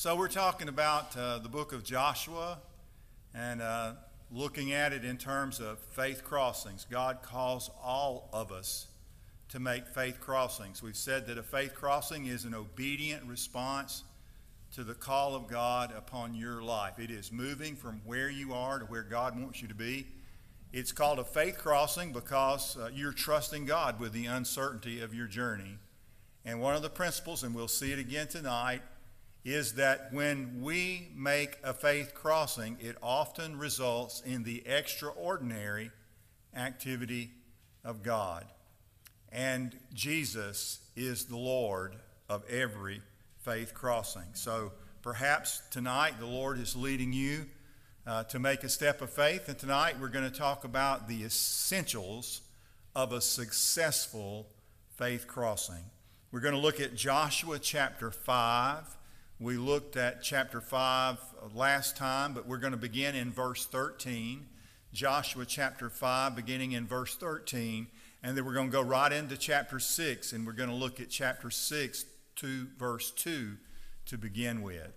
So we're talking about the book of Joshua and looking at it in terms of faith crossings. God calls all of us to make faith crossings. We've said that a faith crossing is an obedient response to the call of God upon your life. It is moving from where you are to where God wants you to be. It's called a faith crossing because you're trusting God with the uncertainty of your journey. And one of the principles, and we'll see it again tonight, is that when we make a faith crossing, it often results in the extraordinary activity of God. And Jesus is the Lord of every faith crossing. So perhaps tonight the Lord is leading you to make a step of faith. And tonight we're going to talk about the essentials of a successful faith crossing. We're going to look at Joshua chapter 5. We looked at chapter 5 last time, but we're going to begin in verse 13. Joshua chapter 5, beginning in verse 13. And then we're going to go right into chapter 6, and we're going to look at chapter 6 to verse 2 to begin with.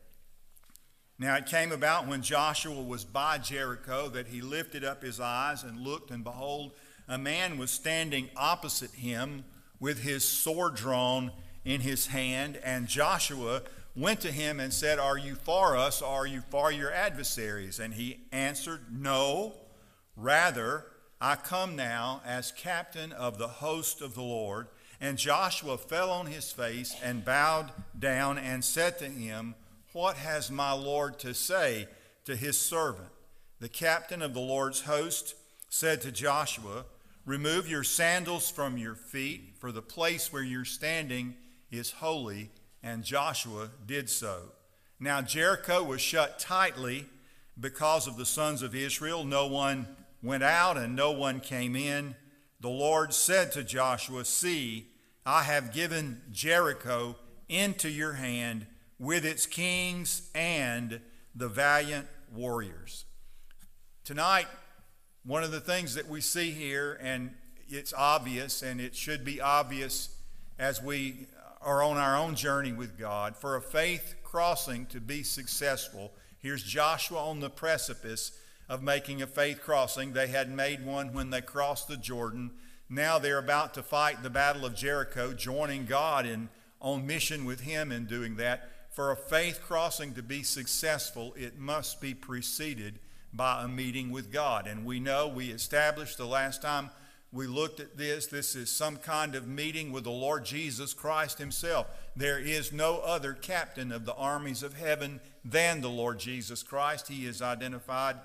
Now it came about when Joshua was by Jericho that he lifted up his eyes and looked, and behold, a man was standing opposite him with his sword drawn in his hand. And Joshua went to him and said, "Are you for us, or are you for your adversaries?" And he answered, "No, rather I come now as captain of the host of the Lord." And Joshua fell on his face and bowed down and said to him, "What has my Lord to say to his servant?" The captain of the Lord's host said to Joshua, "Remove your sandals from your feet, for the place where you're standing is holy." And Joshua did so. Now Jericho was shut tightly because of the sons of Israel. No one went out and no one came in. The Lord said to Joshua, "See, I have given Jericho into your hand with its kings and the valiant warriors." Tonight, one of the things that we see here, and it's obvious, and it should be obvious as we are on our own journey with God, for a faith crossing to be successful, here's Joshua on the precipice of making a faith crossing. They had made one when they crossed the Jordan. Now they're about to fight the battle of Jericho, joining God in on mission with him in doing that. For a faith crossing to be successful, it must be preceded by a meeting with God. And we know, we established the last time we looked at this is some kind of meeting with the Lord Jesus Christ himself. There is no other captain of the armies of heaven than the Lord Jesus Christ. He is identified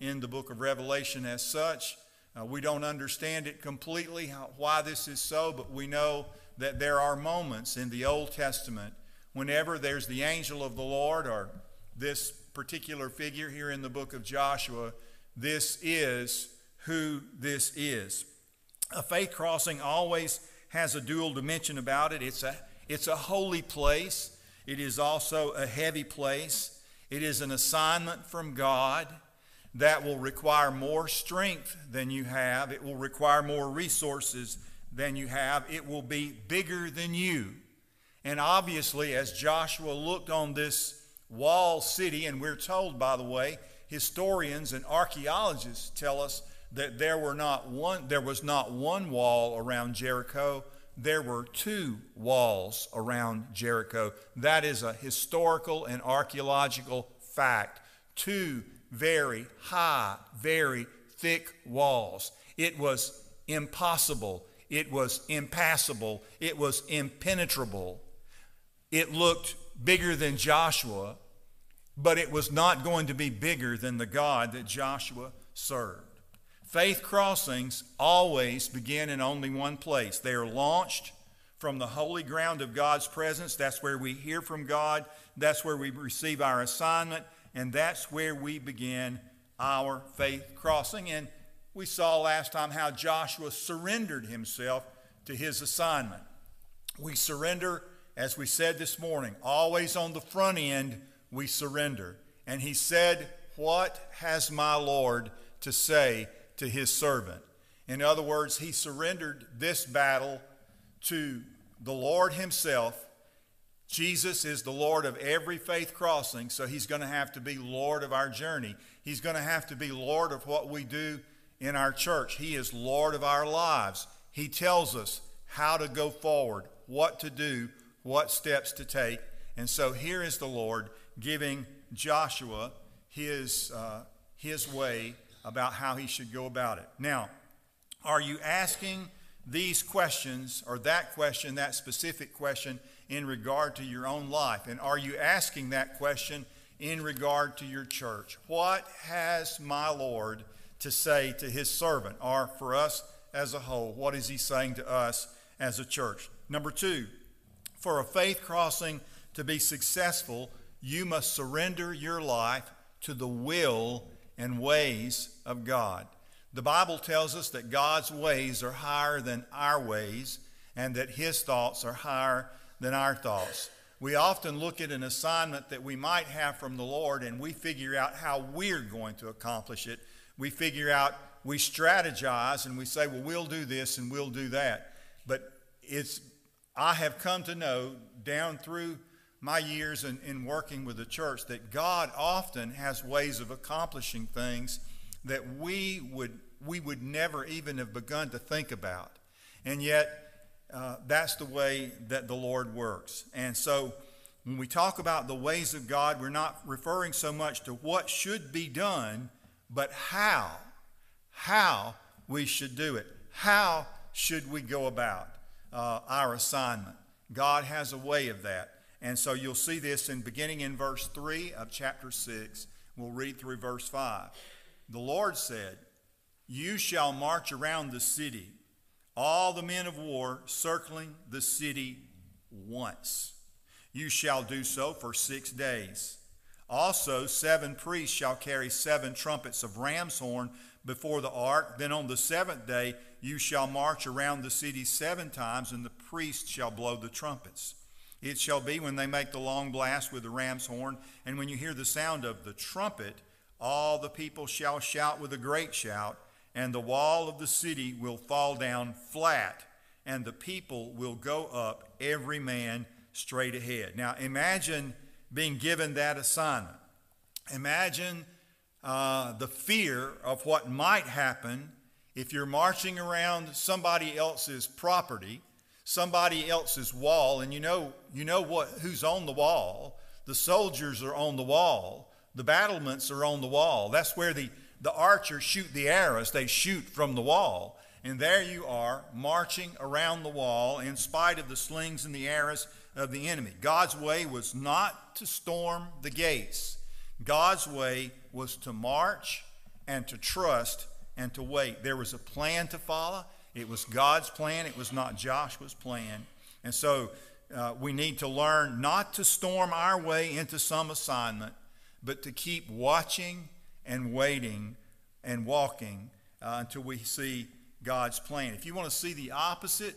in the book of Revelation as such. We don't understand it completely, why this is so, but we know that there are moments in the Old Testament whenever there's the angel of the Lord, or this particular figure here in the book of Joshua, this is who this is. A faith crossing always has a dual dimension about it. It's a holy place. It is also a heavy place. It is an assignment from God that will require more strength than you have. It will require more resources than you have. It will be bigger than you. And obviously, as Joshua looked on this walled city, and we're told, by the way, historians and archaeologists tell us that there was not one wall around Jericho. There were two walls around Jericho. That is a historical and archaeological fact. Two very high, very thick walls. It was impossible. It was impassable. It was impenetrable. It looked bigger than Joshua, but it was not going to be bigger than the God that Joshua served. Faith crossings always begin in only one place. They are launched from the holy ground of God's presence. That's where we hear from God. That's where we receive our assignment. And that's where we begin our faith crossing. And we saw last time how Joshua surrendered himself to his assignment. We surrender, as we said this morning, always on the front end, we surrender. And he said, "What has my Lord to say to his servant?" In other words, he surrendered this battle to the Lord himself, Jesus is the Lord of every faith crossing, so he's going to have to be Lord of our journey. He's going to have to be Lord of what we do in our church. He is Lord of our lives. He tells us how to go forward, what to do, what steps to take. And so here is the Lord giving Joshua his way about how he should go about it. Now, are you asking these questions or that question, that specific question, in regard to your own life? And are you asking that question in regard to your church? What has my Lord to say to his servant, or for us as a whole? What is he saying to us as a church? Number two, for a faith crossing to be successful, you must surrender your life to the will and ways of God. The Bible tells us that God's ways are higher than our ways, and that his thoughts are higher than our thoughts. We often look at an assignment that we might have from the Lord, and we figure out how we're going to accomplish it. We figure out, we strategize, and we say, well, we'll do this and we'll do that. But I have come to know down through my years in working with the church that God often has ways of accomplishing things that we would never even have begun to think about. And yet, that's the way that the Lord works. And so when we talk about the ways of God, we're not referring so much to what should be done, but how we should do it. How should we go about our assignment? God has a way of that. And so you'll see this beginning in verse 3 of chapter 6. We'll read through verse 5. The Lord said, "You shall march around the city, all the men of war circling the city once. You shall do so for 6 days. Also 7 priests shall carry 7 trumpets of ram's horn before the ark. Then on the 7th day you shall march around the city 7 times, and the priests shall blow the trumpets. It shall be when they make the long blast with the ram's horn, and when you hear the sound of the trumpet, all the people shall shout with a great shout, and the wall of the city will fall down flat, and the people will go up, every man straight ahead." Now, imagine being given that assignment. Imagine the fear of what might happen if you're marching around somebody else's property, somebody else's wall, and you know who's on the wall. The soldiers are on the wall. The battlements are on the wall. That's where the archers shoot the arrows. They shoot from the wall. And there you are, marching around the wall in spite of the slings and the arrows of the enemy. God's way was not to storm the gates. God's way was to march and to trust and to wait. There was a plan to follow. It was God's plan. It was not Joshua's plan. And so we need to learn not to storm our way into some assignment, but to keep watching and waiting and walking until we see God's plan. If you want to see the opposite,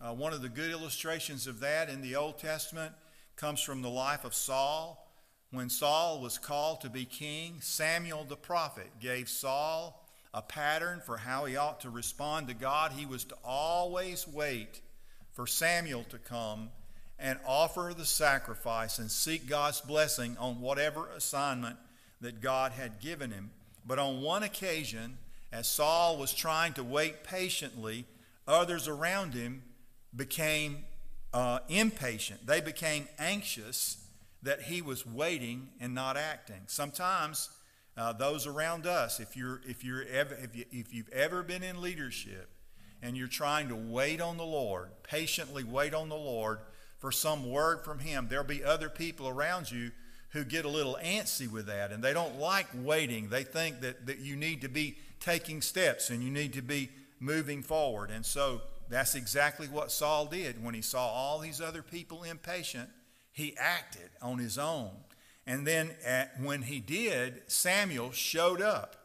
one of the good illustrations of that in the Old Testament comes from the life of Saul. When Saul was called to be king, Samuel the prophet gave Saul a pattern for how he ought to respond to God. He was to always wait for Samuel to come and offer the sacrifice and seek God's blessing on whatever assignment that God had given him. But on one occasion, as Saul was trying to wait patiently, others around him became impatient. They became anxious that he was waiting and not acting. Sometimes those around us, if you've ever been in leadership and you're trying to wait on the Lord, patiently wait on the Lord for some word from him, there'll be other people around you who get a little antsy with that, and they don't like waiting. They think that you need to be taking steps and you need to be moving forward. And so that's exactly what Saul did. When he saw all these other people impatient, he acted on his own. And then when he did, Samuel showed up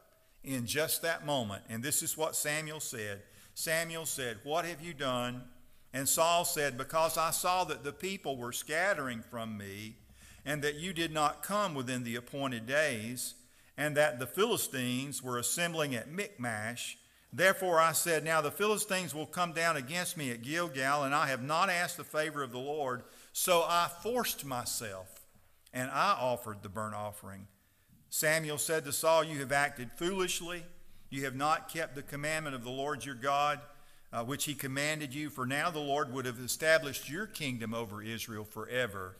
in just that moment. And this is what Samuel said. Samuel said, "What have you done?" And Saul said, "Because I saw that the people were scattering from me, and that you did not come within the appointed days, and that the Philistines were assembling at Michmash. Therefore I said, now the Philistines will come down against me at Gilgal, and I have not asked the favor of the Lord, So I forced myself, and I offered the burnt offering. Samuel said to Saul, you have acted foolishly. You have not kept the commandment of the Lord your God, which he commanded you. For now the Lord would have established your kingdom over Israel forever.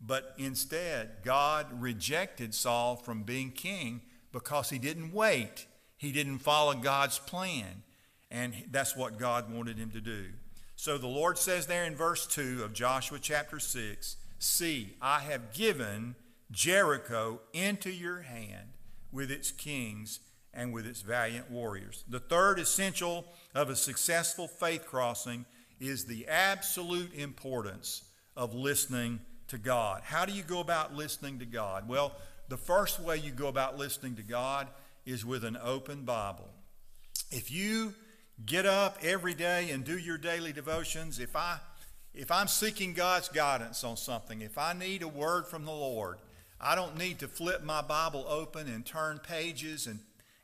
But instead, God rejected Saul from being king because he didn't wait. He didn't follow God's plan. And that's what God wanted him to do. So the Lord says there in verse 2 of Joshua chapter 6, see, I have given Jericho into your hand with its kings and with its valiant warriors. The third essential of a successful faith crossing is the absolute importance of listening to God. How do you go about listening to God? Well, the first way you go about listening to God is with an open Bible. If you get up every day and do your daily devotions, if I'm seeking God's guidance on something, if I need a word from the Lord, I don't need to flip my Bible open and turn pages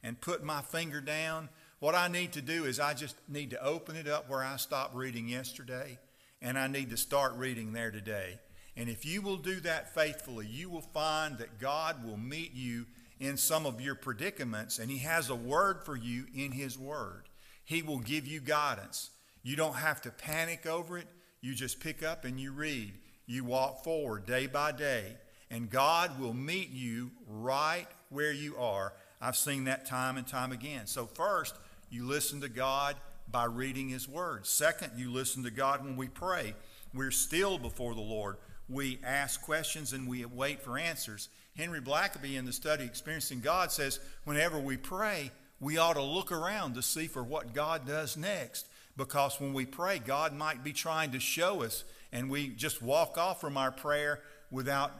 and put my finger down. What I need to do is I just need to open it up where I stopped reading yesterday, and I need to start reading there today. And if you will do that faithfully, you will find that God will meet you in some of your predicaments, and he has a word for you in his word. He will give you guidance. You don't have to panic over it. You just pick up and you read. You walk forward day by day, and God will meet you right where you are. I've seen that time and time again. So first, you listen to God by reading his word. Second, you listen to God when we pray. We're still before the Lord. We ask questions and we wait for answers. Henry Blackaby in the study Experiencing God says whenever we pray, we ought to look around to see for what God does next, because when we pray, God might be trying to show us, and we just walk off from our prayer without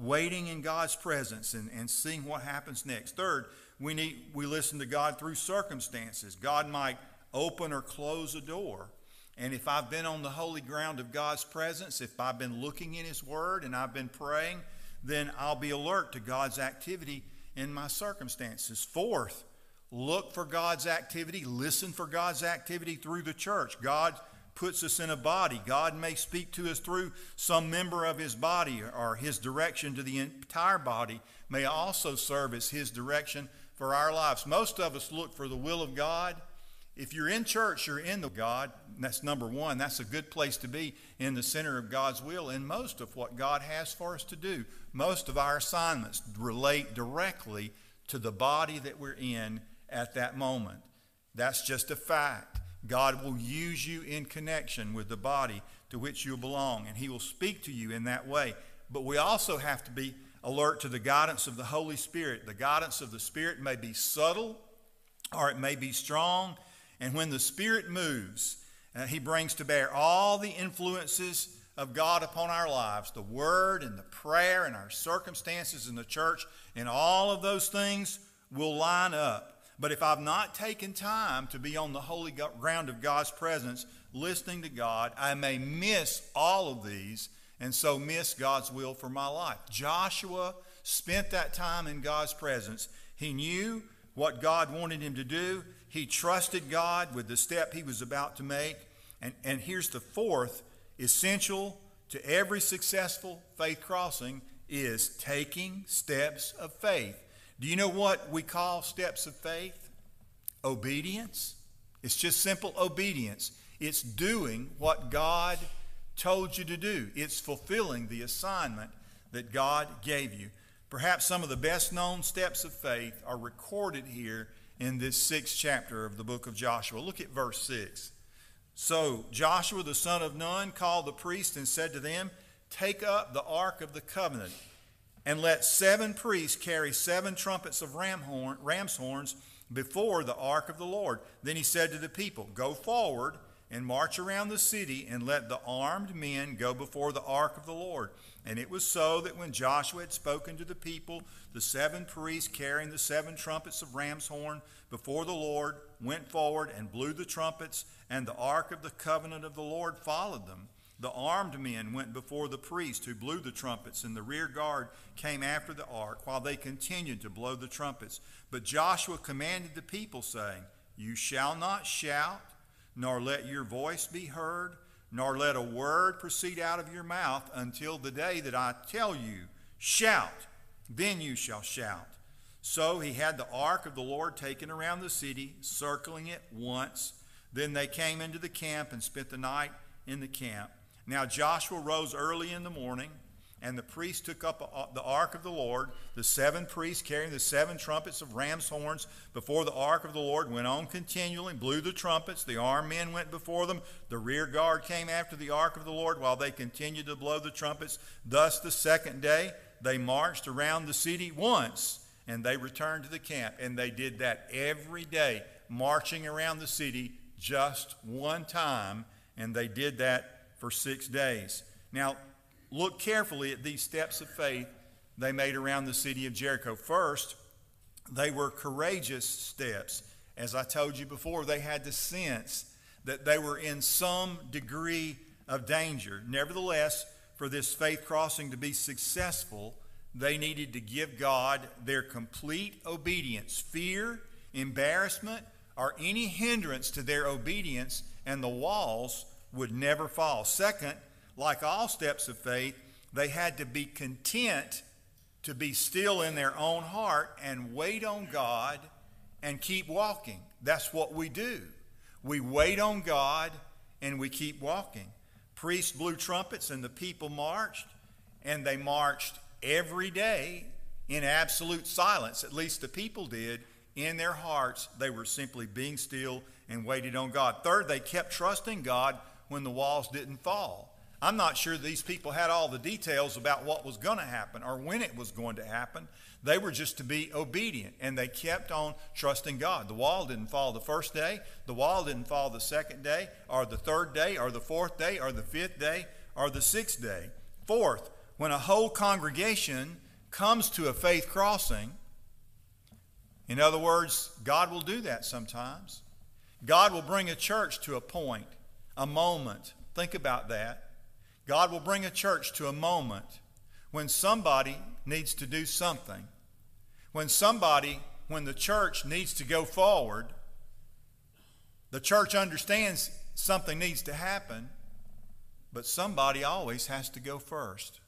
waiting in God's presence and seeing what happens next. Third, we listen to God through circumstances. God might open or close a door. And if I've been on the holy ground of God's presence, if I've been looking in his word and I've been praying, then I'll be alert to God's activity in my circumstances. Fourth, look for God's activity. Listen for God's activity through the church. God puts us in a body. God may speak to us through some member of his body, or his direction to the entire body may also serve as his direction for our lives. Most of us look for the will of God. If you're in church, you're in the God. That's number one. That's a good place to be, in the center of God's will. And most of what God has for us to do, most of our assignments relate directly to the body that we're in at that moment. That's just a fact. God will use you in connection with the body to which you belong, and he will speak to you in that way. But we also have to be alert to the guidance of the Holy Spirit. The guidance of the Spirit may be subtle or it may be strong. And when the Spirit moves, he brings to bear all the influences of God upon our lives, the word and the prayer and our circumstances in the church, and all of those things will line up. But if I've not taken time to be on the holy ground of God's presence, listening to God, I may miss all of these, and so miss God's will for my life. Joshua spent that time in God's presence. He knew what God wanted him to do. He trusted God with the step he was about to make. And here's the fourth essential to every successful faith crossing, is taking steps of faith. Do you know what we call steps of faith? Obedience. It's just simple obedience. It's doing what God told you to do. It's fulfilling the assignment that God gave you. Perhaps some of the best known steps of faith are recorded here in this 6th chapter of the book of Joshua. Look at verse 6. So Joshua the son of Nun called the priests and said to them, take up the ark of the covenant, and let 7 priests carry 7 trumpets of ram's horns before the ark of the Lord. Then he said to the people, go forward and march around the city, and let the armed men go before the ark of the Lord. And it was so that when Joshua had spoken to the people, the 7 priests carrying the 7 trumpets of ram's horn before the Lord went forward and blew the trumpets, and the ark of the covenant of the Lord followed them. The armed men went before the priests who blew the trumpets, and the rear guard came after the ark, while they continued to blow the trumpets. But Joshua commanded the people, saying, you shall not shout, nor let your voice be heard, nor let a word proceed out of your mouth until the day that I tell you, shout, then you shall shout. So he had the ark of the Lord taken around the city, circling it once. Then they came into the camp and spent the night in the camp. Now Joshua rose early in the morning, and the priests took up the ark of the Lord. The seven priests carrying the seven trumpets of ram's horns before the ark of the Lord went on continually, blew the trumpets. The armed men went before them. The rear guard came after the ark of the Lord while they continued to blow the trumpets. Thus the second day they marched around the city once, and they returned to the camp. And they did that every day, marching around the city just one time, and they did that for 6 days. Now, look carefully at these steps of faith they made around the city of Jericho. First, they were courageous steps. As I told you before, they had the sense that they were in some degree of danger. Nevertheless, for this faith crossing to be successful, they needed to give God their complete obedience. Fear, embarrassment, or any hindrance to their obedience, and the walls would never fall. Second, like all steps of faith, they had to be content to be still in their own heart and wait on God and keep walking. That's what we do. We wait on God and we keep walking. Priests blew trumpets and the people marched, and they marched every day in absolute silence. At least the people did. In their hearts, they were simply being still and waited on God. Third, they kept trusting God when the walls didn't fall. I'm not sure these people had all the details about what was going to happen or when it was going to happen. They were just to be obedient, and they kept on trusting God. The wall didn't fall the first day. The wall didn't fall the second day or the third day or the fourth day or the fifth day or the sixth day. Fourth, when a whole congregation comes to a faith crossing, in other words, God will do that sometimes. God will bring a church to a point, a moment. Think about that. God will bring a church to a moment when somebody needs to do something. When the church needs to go forward, the church understands something needs to happen, but somebody always has to go first.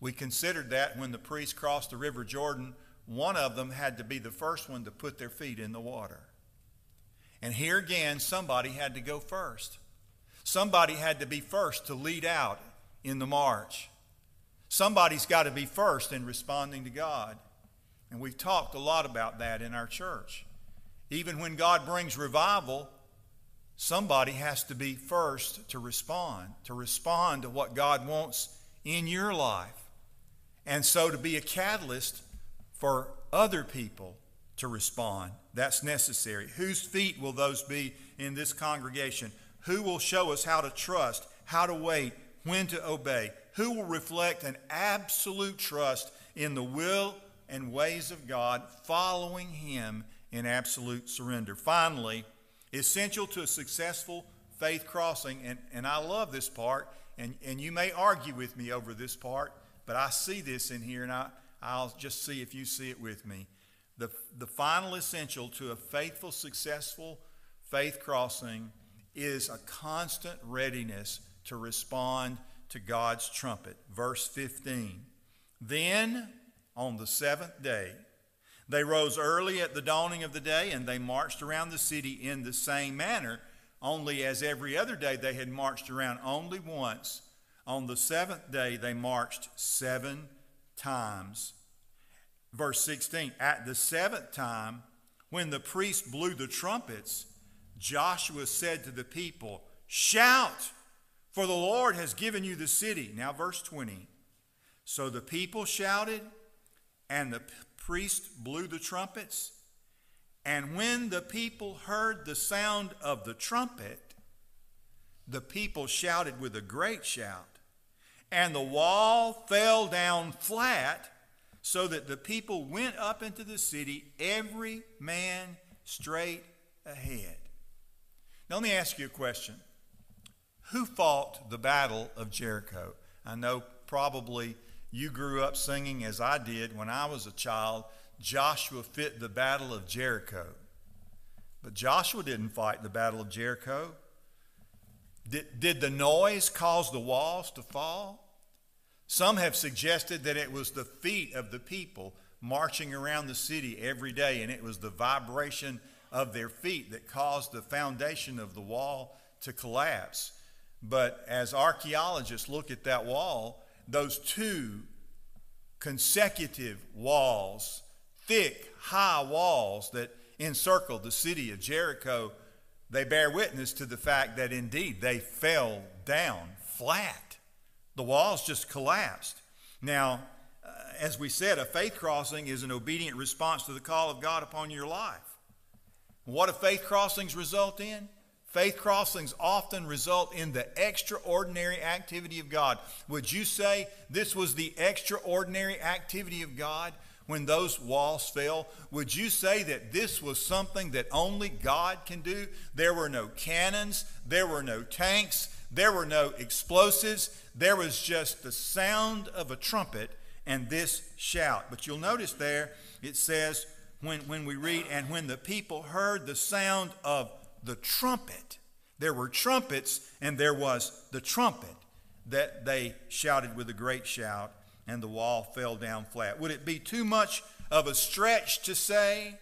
We considered that when the priests crossed the River Jordan, one of them had to be the first one to put their feet in the water. And here again, somebody had to go first. Somebody had to be first to lead out in the march. Somebody's got to be first in responding to God. And we've talked a lot about that in our church. Even when God brings revival, somebody has to be first to respond to what God wants in your life. And so to be a catalyst for other people to respond, that's necessary. Whose feet will those be in this congregation? Who will show us how to trust, how to wait, when to obey? Who will reflect an absolute trust in the will and ways of God, following Him in absolute surrender? Finally, essential to a successful faith crossing, and I love this part, and you may argue with me over this part, but I see this in here, and I'll just see if you see it with me. The final essential to a faithful, successful faith crossing is a constant readiness to respond to God's trumpet. Verse 15, then on the seventh day, they rose early at the dawning of the day, and they marched around the city in the same manner, only as every other day they had marched around only once. On the seventh day, they marched 7 times. Verse 16, at the 7th time, when the priests blew the trumpets, Joshua said to the people, shout, for the Lord has given you the city. Now verse 20. So the people shouted, and the priest blew the trumpets. And when the people heard the sound of the trumpet, the people shouted with a great shout. And the wall fell down flat, so that the people went up into the city, every man straight ahead. Now, let me ask you a question. Who fought the battle of Jericho? I know probably you grew up singing, as I did when I was a child, Joshua fit the battle of Jericho. But Joshua didn't fight the battle of Jericho. Did the noise cause the walls to fall? Some have suggested that it was the feet of the people marching around the city every day, and it was the vibration of their feet that caused the foundation of the wall to collapse. But as archaeologists look at that wall, those two consecutive walls, thick, high walls that encircled the city of Jericho, they bear witness to the fact that indeed they fell down flat. The walls just collapsed. Now, as we said, a faith crossing is an obedient response to the call of God upon your life. What do faith crossings result in? Faith crossings often result in the extraordinary activity of God. Would you say this was the extraordinary activity of God when those walls fell? Would you say that this was something that only God can do? There were no cannons. There were no tanks. There were no explosives. There was just the sound of a trumpet and this shout. But you'll notice there it says, when we read, and when the people heard the sound of the trumpet, there were trumpets and there was the trumpet, that they shouted with a great shout, and the wall fell down flat. Would it be too much of a stretch to say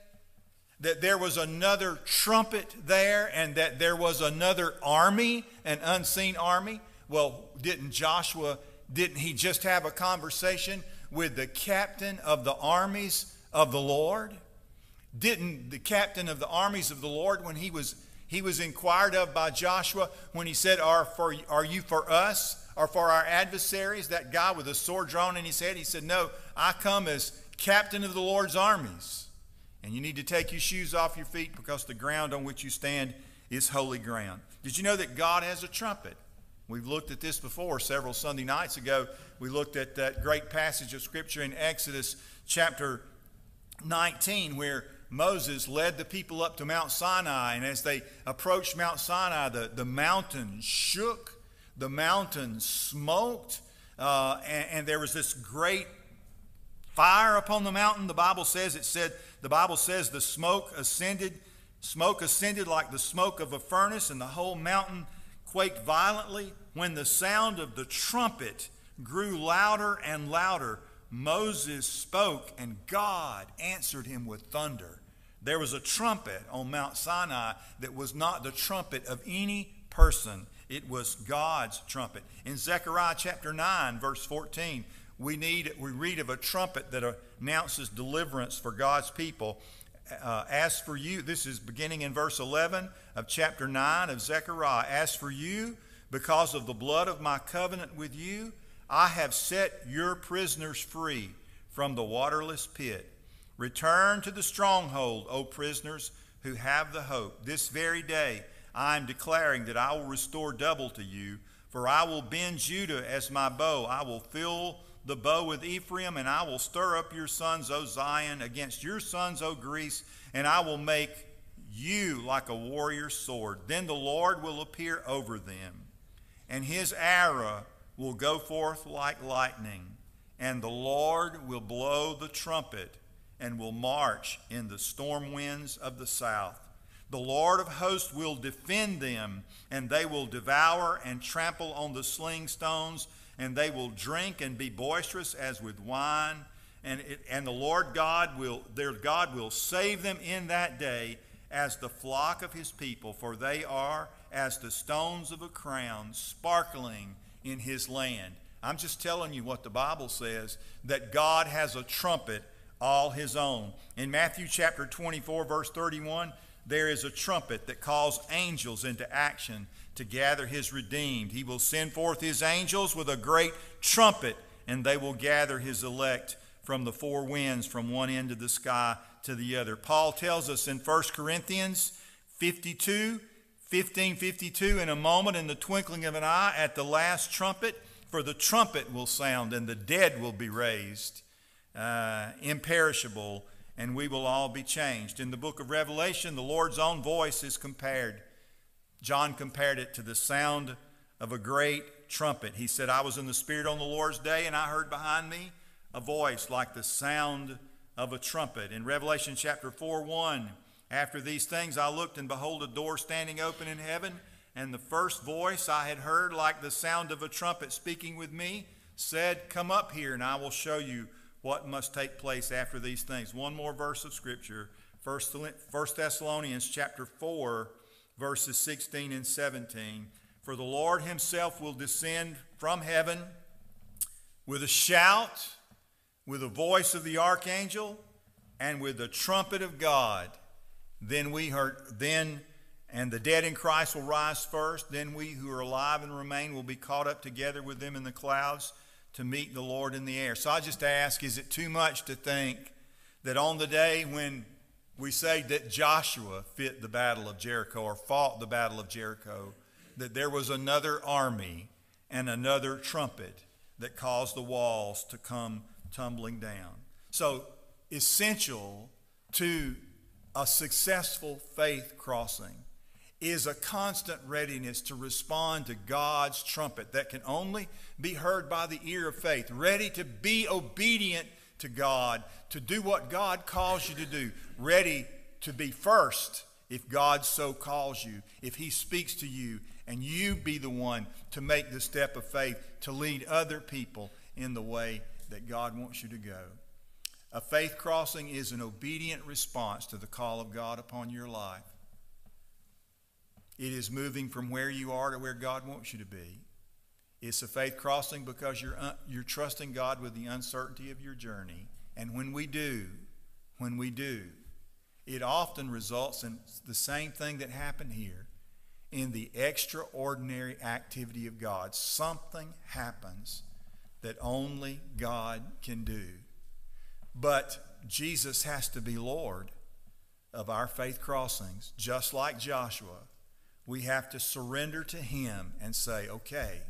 that there was another trumpet there and that there was another army, an unseen army? Well, didn't Joshua just have a conversation with the captain of the armies of the Lord? Didn't the captain of the armies of the Lord, when he was inquired of by Joshua, when he said, are you for us or for our adversaries? That guy with a sword drawn in his head, he said, no, I come as captain of the Lord's armies. And you need to take your shoes off your feet, because the ground on which you stand is holy ground. Did you know that God has a trumpet? We've looked at this before several Sunday nights ago. We looked at that great passage of Scripture in Exodus chapter 19 where Moses led the people up to Mount Sinai, and as they approached Mount Sinai, the mountain shook, the mountain smoked, and there was this great fire upon the mountain. The Bible says the smoke ascended like the smoke of a furnace, and the whole mountain quaked violently. When the sound of the trumpet grew louder and louder, Moses spoke, and God answered him with thunder. There was a trumpet on Mount Sinai that was not the trumpet of any person. It was God's trumpet. In Zechariah chapter 9, verse 14, we read of a trumpet that announces deliverance for God's people. As for you, this is beginning in verse 11 of chapter 9 of Zechariah. As for you, because of the blood of my covenant with you, I have set your prisoners free from the waterless pit. Return to the stronghold, O prisoners who have the hope. This very day I am declaring that I will restore double to you, for I will bend Judah as my bow. I will fill the bow with Ephraim, and I will stir up your sons, O Zion, against your sons, O Greece, and I will make you like a warrior's sword. Then the Lord will appear over them, and his arrow will go forth like lightning, and the Lord will blow the trumpet and will march in the storm winds of the south. The Lord of hosts will defend them, and they will devour and trample on the sling stones, and they will drink and be boisterous as with wine, and the Lord God their God will save them in that day as the flock of his people, for they are as the stones of a crown, sparkling in his land. I'm just telling you what the Bible says, that God has a trumpet all his own. In Matthew chapter 24, verse 31, there is a trumpet that calls angels into action to gather his redeemed. He will send forth his angels with a great trumpet, and they will gather his elect from the four winds, from one end of the sky to the other. Paul tells us in 1 Corinthians 15:52, in a moment, in the twinkling of an eye, at the last trumpet, for the trumpet will sound, and the dead will be raised imperishable, and we will all be changed. In the book of Revelation, the Lord's own voice is compared. John compared it to the sound of a great trumpet. He said, I was in the Spirit on the Lord's day, and I heard behind me a voice like the sound of a trumpet. In Revelation chapter 4:1, after these things I looked, and behold, a door standing open in heaven, And the first voice I had heard, like the sound of a trumpet speaking with me, said, come up here, and I will show you what must take place after these things. One more verse of Scripture, 1 Thessalonians chapter 4, verses 16 and 17. For the Lord himself will descend from heaven with a shout, with the voice of the archangel, and with the trumpet of God. And the dead in Christ will rise first. Then we who are alive and remain will be caught up together with them in the clouds to meet the Lord in the air. So I just ask, is it too much to think that on the day when we say that Joshua fit the battle of Jericho or fought the battle of Jericho, that there was another army and another trumpet that caused the walls to come tumbling down? So essential to a successful faith crossing is a constant readiness to respond to God's trumpet that can only be heard by the ear of faith, ready to be obedient to God, to do what God calls you to do, ready to be first if God so calls you, if he speaks to you, and you be the one to make the step of faith, to lead other people in the way that God wants you to go. A faith crossing is an obedient response to the call of God upon your life. It is moving from where you are to where God wants you to be. It's a faith crossing because you're trusting God with the uncertainty of your journey. And when we do, it often results in the same thing that happened here, in the extraordinary activity of God. Something happens that only God can do. But Jesus has to be Lord of our faith crossings, just like Joshua. We have to surrender to him and say, okay,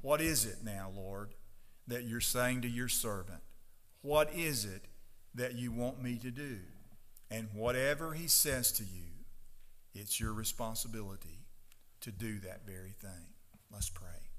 what is it now, Lord, that you're saying to your servant? What is it that you want me to do? And whatever he says to you, it's your responsibility to do that very thing. Let's pray.